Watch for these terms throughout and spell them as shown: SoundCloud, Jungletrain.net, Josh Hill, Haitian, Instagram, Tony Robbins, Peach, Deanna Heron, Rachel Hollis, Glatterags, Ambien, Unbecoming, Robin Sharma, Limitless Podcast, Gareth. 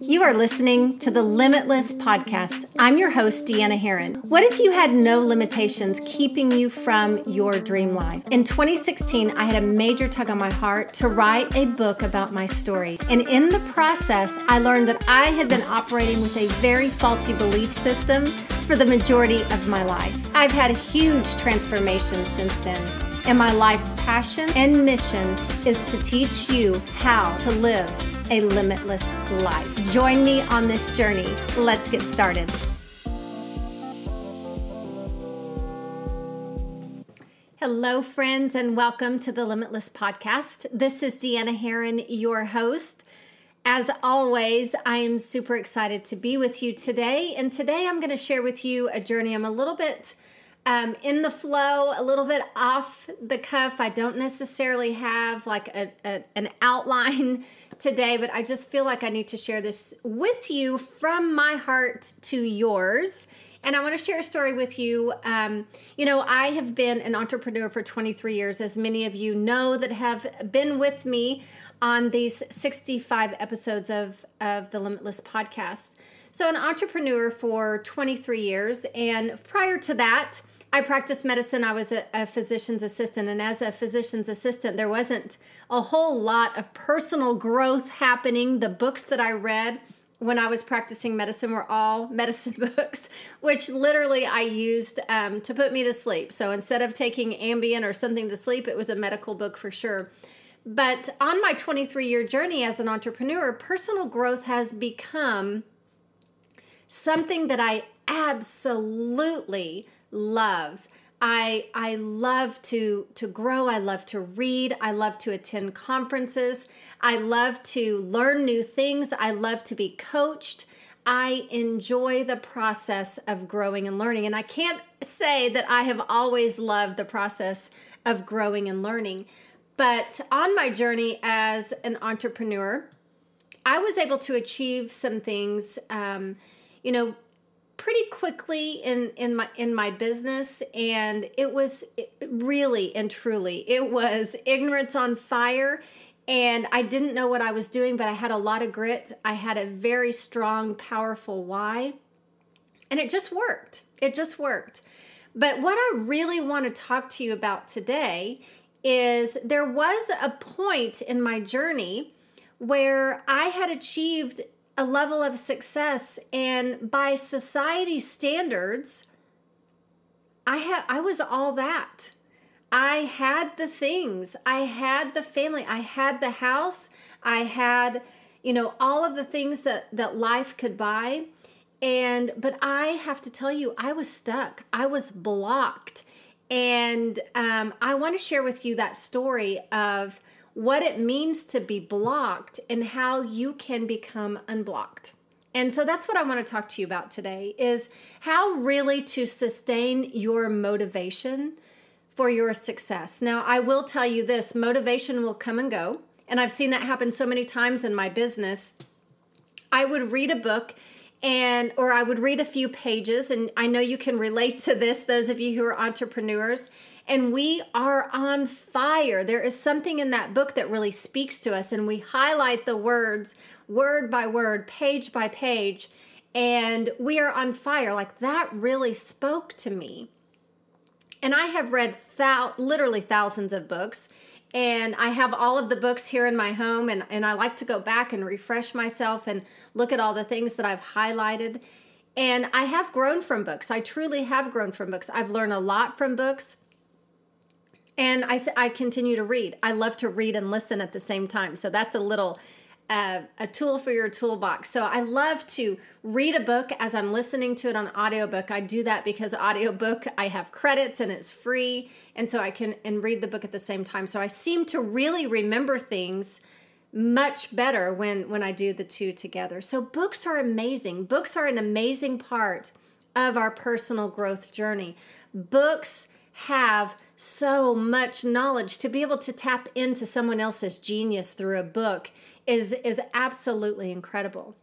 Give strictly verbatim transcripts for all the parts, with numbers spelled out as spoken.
You are listening to the Limitless Podcast. I'm your host, Deanna Heron. What if you had no limitations keeping you from your dream life? In twenty sixteen, I had a major tug on my heart to write a book about my story. And in the process, I learned that I had been operating with a very faulty belief system for the majority of my life. I've had a huge transformation since then. And my life's passion and mission is to teach you how to live a limitless life. Join me on this journey. Let's get started. Hello, friends, and welcome to the Limitless Podcast. This is Deanna Heron, your host. As always, I am super excited to be with you today. And today I'm going to share with you a journey. I'm a little bit Um, in the flow, a little bit off the cuff. I don't necessarily have like a, a, an outline today, but I just feel like I need to share this with you from my heart to yours. And I want to share a story with you. Um, you know, I have been an entrepreneur for twenty-three years, as many of you know that have been with me on these sixty-five episodes of, of the Limitless Podcast. So an entrepreneur for twenty-three years. And prior to that, I practiced medicine. I was a, a physician's assistant, and as a physician's assistant, there wasn't a whole lot of personal growth happening. The books that I read when I was practicing medicine were all medicine books, which literally I used um, to put me to sleep. So instead of taking Ambien or something to sleep, it was a medical book for sure. But on my twenty-three-year journey as an entrepreneur, personal growth has become something that I absolutely love. I I love to, to grow. I love to read. I love to attend conferences. I love to learn new things. I love to be coached. I enjoy the process of growing and learning. And I can't say that I have always loved the process of growing and learning. But on my journey as an entrepreneur, I was able to achieve some things, um, you know, pretty quickly in, in my in my business, and it was it really and truly, it was ignorance on fire, and I didn't know what I was doing, but I had a lot of grit. I had a very strong, powerful why, and it just worked. It just worked. But what I really want to talk to you about today is there was a point in my journey where I had achieved a level of success, and by society standards, I had I was all that. I had the things, I had the family, I had the house, I had, you know, all of the things that, that life could buy. And but I have to tell you, I was stuck. I was blocked. And um, I want to share with you that story of what it means to be blocked and how you can become unblocked. And so that's what I want to talk to you about today, is how really to sustain your motivation for your success. Now, I will tell you this, motivation will come and go. And I've seen that happen so many times in my business. I would read a book And or I would read a few pages, and I know you can relate to this, those of you who are entrepreneurs, and we are on fire. There is something in that book that really speaks to us, and we highlight the words word by word, page by page, and we are on fire. Like, that really spoke to me. And I have read thou- literally thousands of books, and I have all of the books here in my home, and, and I like to go back and refresh myself and look at all the things that I've highlighted. And I have grown from books. I truly have grown from books. I've learned a lot from books. And I, I continue to read. I love to read and listen at the same time. So that's a little, uh, a tool for your toolbox. So I love to read a book as I'm listening to it on audiobook. I do that because audiobook, I have credits and it's free. And so I can and read the book at the same time. So I seem to really remember things much better when, when I do the two together. So books are amazing. Books are an amazing part of our personal growth journey. Books have so much knowledge. To be able to tap into someone else's genius through a book is, is absolutely incredible.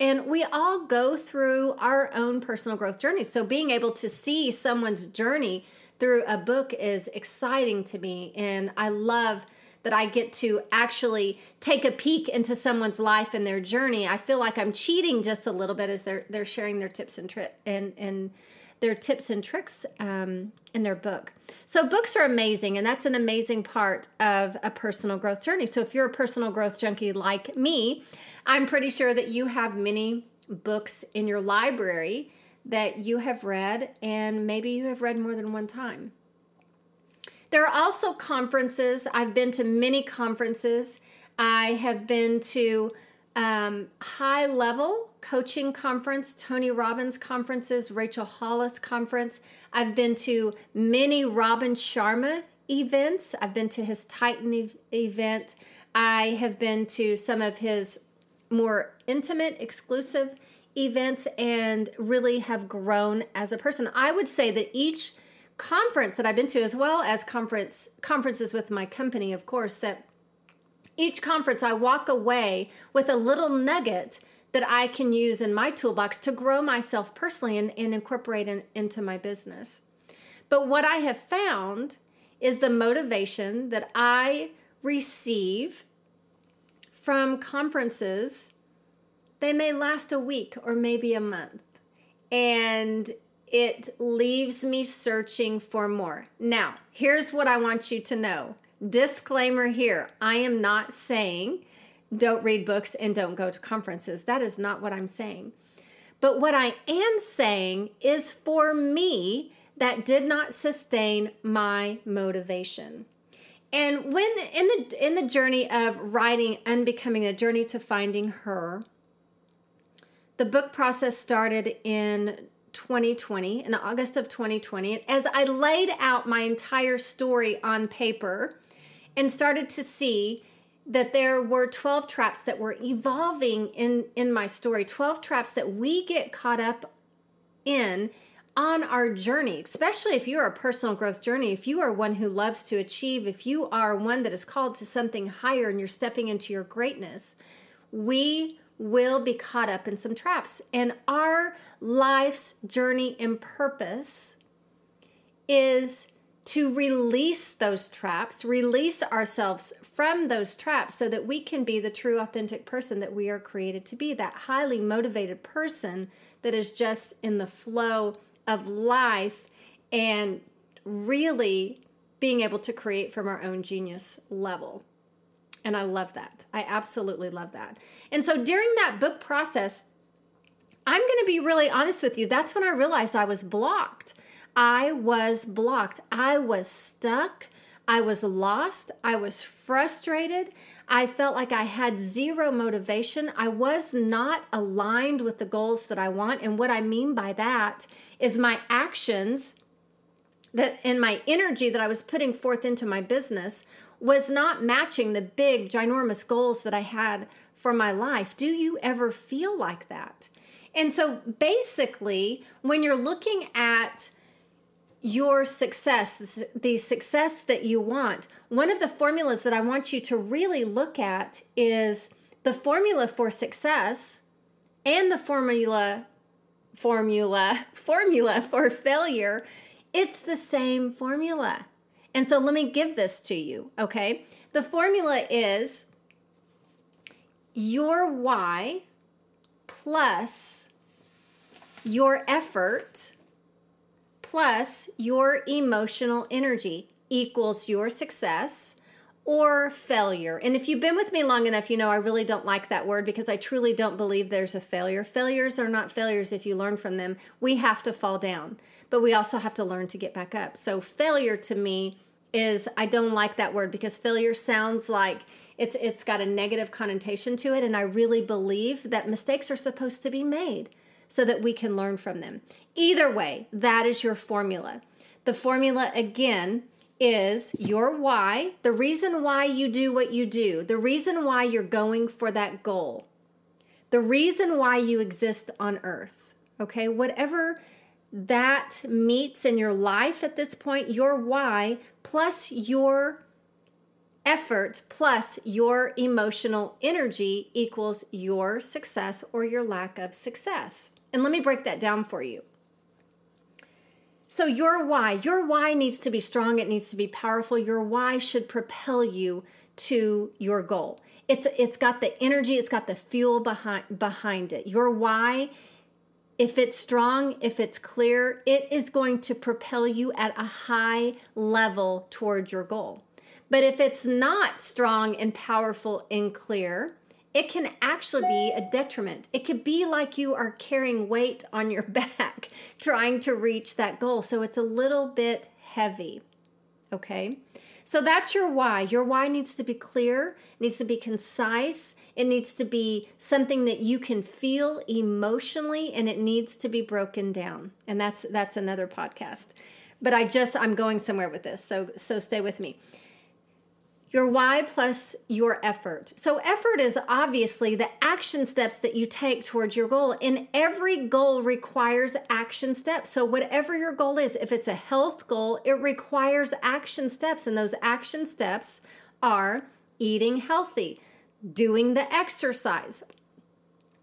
And we all go through our own personal growth journey. So being able to see someone's journey through a book is exciting to me. And I love that I get to actually take a peek into someone's life and their journey. I feel like I'm cheating just a little bit as they're they're sharing their tips and tri- and and their tips and tricks um, in their book. So books are amazing, and that's an amazing part of a personal growth journey. So if you're a personal growth junkie like me, I'm pretty sure that you have many books in your library that you have read, and maybe you have read more than one time. There are also conferences. I've been to many conferences. I have been to um, high-level coaching conference, Tony Robbins conferences, Rachel Hollis conference. I've been to many Robin Sharma events. I've been to his Titan e- event. I have been to some of his more intimate, exclusive events and really have grown as a person. I would say that each conference that I've been to, as well as conference conferences with my company, of course, that each conference I walk away with a little nugget that I can use in my toolbox to grow myself personally and, and incorporate in, into my business. But what I have found is the motivation that I receive from conferences. They may last a week or maybe a month, and it leaves me searching for more. Now, here's what I want you to know. Disclaimer here. I am not saying don't read books and don't go to conferences. That is not what I'm saying. But what I am saying is, for me, that did not sustain my motivation. And when in the in the journey of writing Unbecoming, the journey to finding her, the book process started in twenty twenty, in August of twenty twenty. And as I laid out my entire story on paper and started to see that there were twelve traps that were evolving in, in my story, twelve traps that we get caught up in on our journey, especially if you're a personal growth journey, if you are one who loves to achieve, if you are one that is called to something higher and you're stepping into your greatness, we will be caught up in some traps. And our life's journey and purpose is to release those traps, release ourselves from those traps so that we can be the true, authentic person that we are created to be, that highly motivated person that is just in the flow of life and really being able to create from our own genius level. And I love that. I absolutely love that. And so during that book process, I'm going to be really honest with you. That's when I realized I was blocked. I was blocked. I was stuck. I was lost. I was frustrated. I felt like I had zero motivation. I was not aligned with the goals that I want. And what I mean by that is my actions that and my energy that I was putting forth into my business was not matching the big, ginormous goals that I had for my life. Do you ever feel like that? And so basically, when you're looking at your success, the success that you want, one of the formulas that I want you to really look at is the formula for success and the formula, formula, formula for failure. It's the same formula. And so let me give this to you, okay? The formula is your why plus your effort plus your emotional energy equals your success or failure. And if you've been with me long enough, you know I really don't like that word because I truly don't believe there's a failure. Failures are not failures if you learn from them. We have to fall down, but we also have to learn to get back up. So failure to me is, I don't like that word because failure sounds like it's it's got a negative connotation to it, and I really believe that mistakes are supposed to be made so that we can learn from them. Either way, that is your formula. The formula, again, is your why, the reason why you do what you do, the reason why you're going for that goal, the reason why you exist on earth, okay? Whatever that meets in your life at this point, your why plus your effort plus your emotional energy equals your success or your lack of success. And let me break that down for you. So your why, your why needs to be strong. It needs to be powerful. Your why should propel you to your goal. It's it's got the energy, it's got the fuel behind behind it. Your why, if it's strong, if it's clear, it is going to propel you at a high level toward your goal. But if it's not strong and powerful and clear, it can actually be a detriment. It could be like you are carrying weight on your back trying to reach that goal. So it's a little bit heavy, okay? So that's your why. Your why needs to be clear, needs to be concise. It needs to be something that you can feel emotionally, and it needs to be broken down. And that's that's another podcast. But I just, I'm going somewhere with this, so so stay with me. Your why plus your effort. So effort is obviously the action steps that you take towards your goal. And every goal requires action steps. So whatever your goal is, if it's a health goal, it requires action steps. And those action steps are eating healthy, doing the exercise.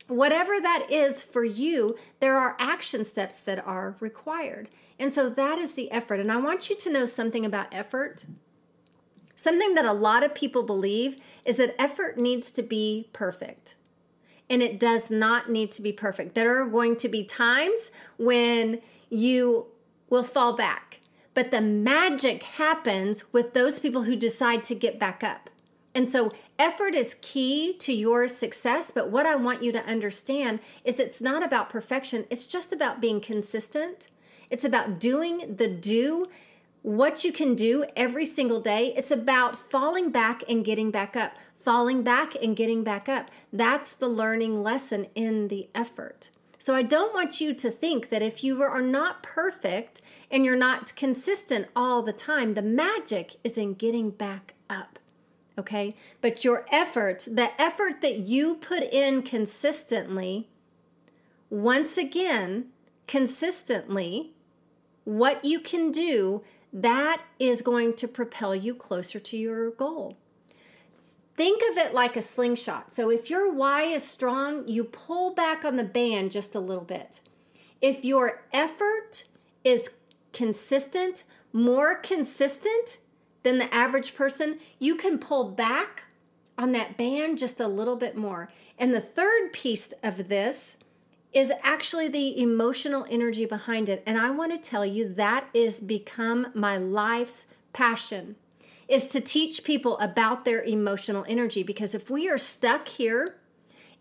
Whatever that is for you, there are action steps that are required. And so that is the effort. And I want you to know something about effort. Something that a lot of people believe is that effort needs to be perfect, and it does not need to be perfect. There are going to be times when you will fall back, but the magic happens with those people who decide to get back up. And so effort is key to your success, but what I want you to understand is it's not about perfection. It's just about being consistent. It's about doing the do what you can do every single day. It's about falling back and getting back up, falling back and getting back up. That's the learning lesson in the effort. So I don't want you to think that if you are not perfect and you're not consistent all the time, the magic is in getting back up, okay? But your effort, the effort that you put in consistently, once again, consistently, what you can do, that is going to propel you closer to your goal. Think of it like a slingshot. So if your why is strong, you pull back on the band just a little bit. If your effort is consistent, more consistent than the average person, you can pull back on that band just a little bit more. And the third piece of this is actually the emotional energy behind it. And I want to tell you that is become my life's passion, is to teach people about their emotional energy. Because if we are stuck here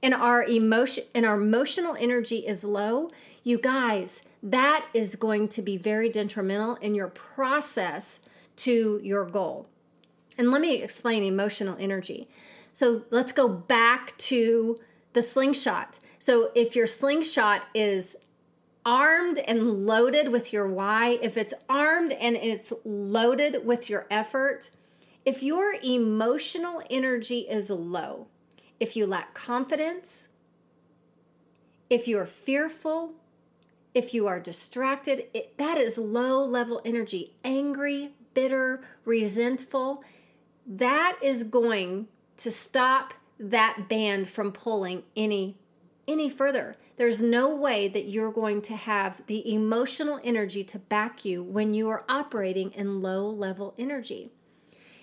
and our emotion and our emotional energy is low, you guys, that is going to be very detrimental in your process to your goal. And let me explain emotional energy. So let's go back to the slingshot. So if your slingshot is armed and loaded with your why, if it's armed and it's loaded with your effort, if your emotional energy is low, if you lack confidence, if you are fearful, if you are distracted, it, that is low-level energy, angry, bitter, resentful. That is going to stop that band from pulling any Any further. There's no way that you're going to have the emotional energy to back you when you are operating in low level energy.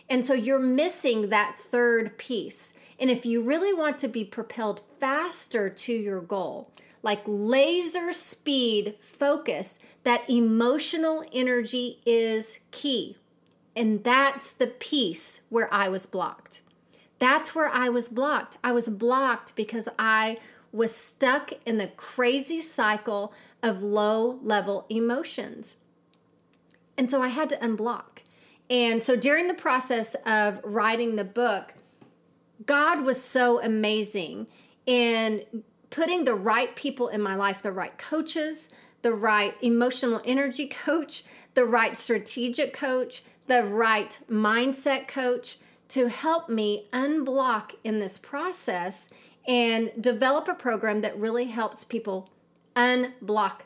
And so you're missing that third piece. And if you really want to be propelled faster to your goal, like laser speed focus, that emotional energy is key. And that's the piece where I was blocked. That's where I was blocked. I was blocked because I was stuck in the crazy cycle of low-level emotions. And so I had to unblock. And so during the process of writing the book, God was so amazing in putting the right people in my life, the right coaches, the right emotional energy coach, the right strategic coach, the right mindset coach to help me unblock in this process and develop a program that really helps people unblock,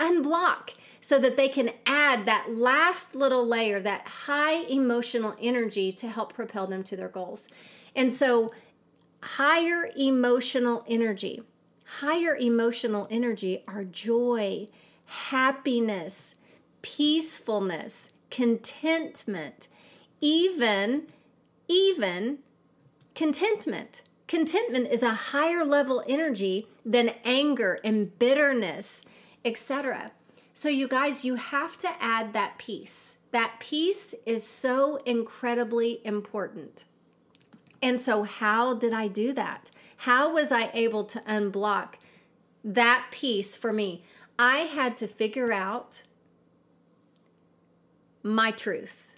unblock, so that they can add that last little layer, that high emotional energy to help propel them to their goals. And so higher emotional energy, higher emotional energy are joy, happiness, peacefulness, contentment, even even contentment. Contentment is a higher level energy than anger and bitterness, et cetera. So you guys, you have to add that piece. That piece is so incredibly important. And so how did I do that? How was I able to unblock that piece for me? I had to figure out my truth,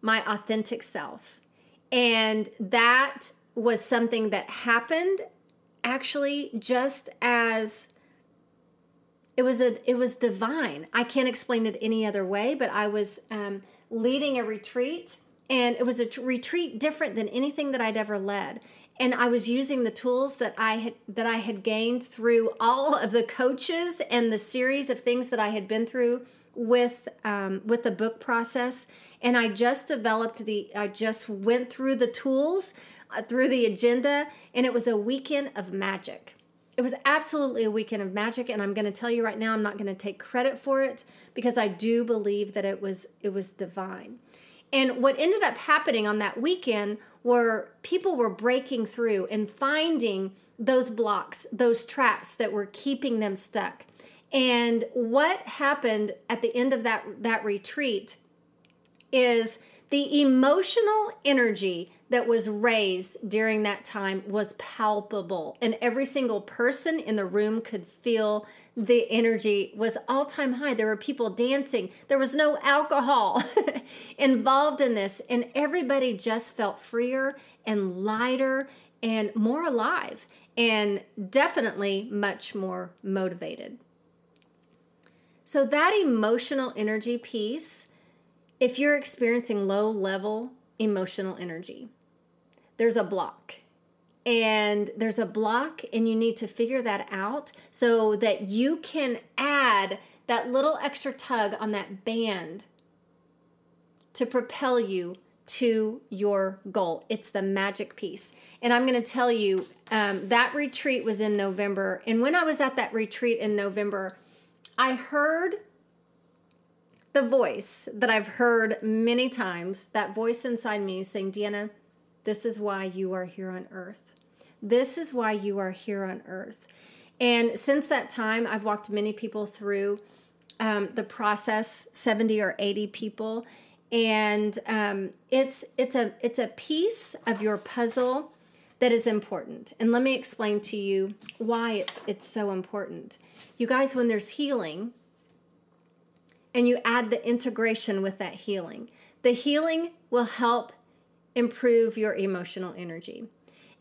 my authentic self. And that was something that happened actually just as it was a, it was divine. I can't explain it any other way, but I was um, leading a retreat, and it was a t- retreat different than anything that I'd ever led. And I was using the tools that I had, that I had gained through all of the coaches and the series of things that I had been through with, um, with the book process. And I just developed the, I just went through the tools, uh, through the agenda, and it was a weekend of magic. It was absolutely a weekend of magic, and I'm going to tell you right now, I'm not going to take credit for it because I do believe that it was it was divine. And what ended up happening on that weekend were people were breaking through and finding those blocks, those traps that were keeping them stuck. And what happened at the end of that, that retreat is the emotional energy that was raised during that time was palpable, and every single person in the room could feel the energy was all-time high. There were people dancing. There was no alcohol involved in this, and everybody just felt freer and lighter and more alive, and definitely much more motivated. So that emotional energy piece, if you're experiencing low-level emotional energy, there's a block. And there's a block, and you need to figure that out so that you can add that little extra tug on that band to propel you to your goal. It's the magic piece. And I'm going to tell you, um, that retreat was in November. And when I was at that retreat in November, I heard the voice that I've heard many times, that voice inside me saying, Deanna, this is why you are here on earth. This is why you are here on earth. And since that time, I've walked many people through um, the process, seventy or eighty people. And um, it's it's a it's a piece of your puzzle that is important. And let me explain to you why it's it's so important. You guys, when there's healing, and you add the integration with that healing, the healing will help improve your emotional energy.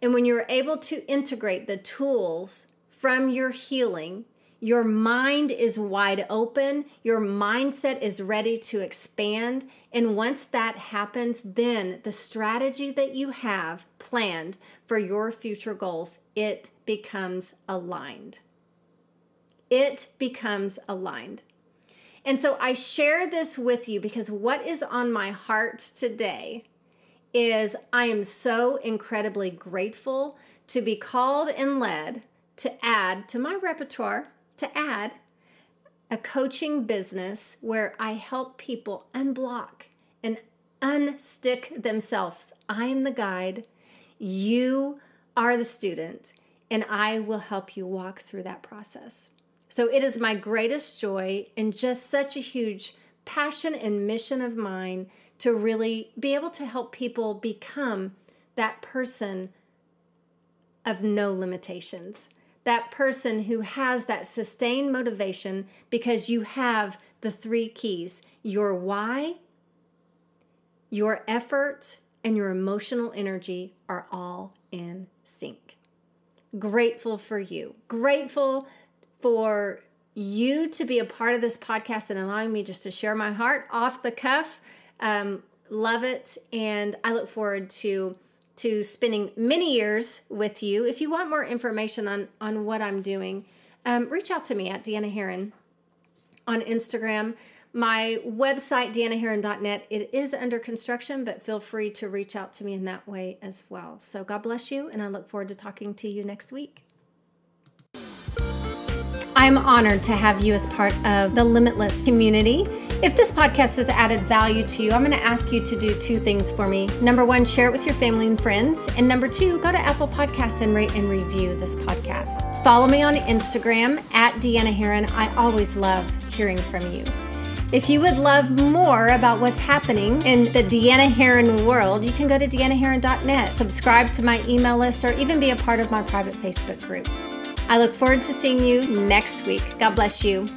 And when you're able to integrate the tools from your healing, your mind is wide open, your mindset is ready to expand. And once that happens, then the strategy that you have planned for your future goals, it becomes aligned. It becomes aligned. And so I share this with you because what is on my heart today is I am so incredibly grateful to be called and led to add to my repertoire, to add a coaching business where I help people unblock and unstick themselves. I am the guide, you are the student, and I will help you walk through that process. So it is my greatest joy and just such a huge passion and mission of mine to really be able to help people become that person of no limitations, that person who has that sustained motivation because you have the three keys, your why, your effort, and your emotional energy are all in sync. Grateful for you. Grateful for you to be a part of this podcast and allowing me just to share my heart off the cuff. Um, love it. And I look forward to, to spending many years with you. If you want more information on, on what I'm doing, um, reach out to me at Deanna Heron on Instagram. My website, deanna heron dot net, it is under construction, but feel free to reach out to me in that way as well. So God bless you, and I look forward to talking to you next week. I'm honored to have you as part of the Limitless community, If this podcast has added value to you, I'm going to ask you to do two things for me. Number one, share it with your family and friends. And number two, go to Apple Podcasts and rate and review this podcast. Follow me on Instagram at Deanna Heron. I always love hearing from you. If you would love more about what's happening in the Deanna Heron world, you can go to deanna heron dot net, subscribe to my email list, or even be a part of my private Facebook group. I look forward to seeing you next week. God bless you.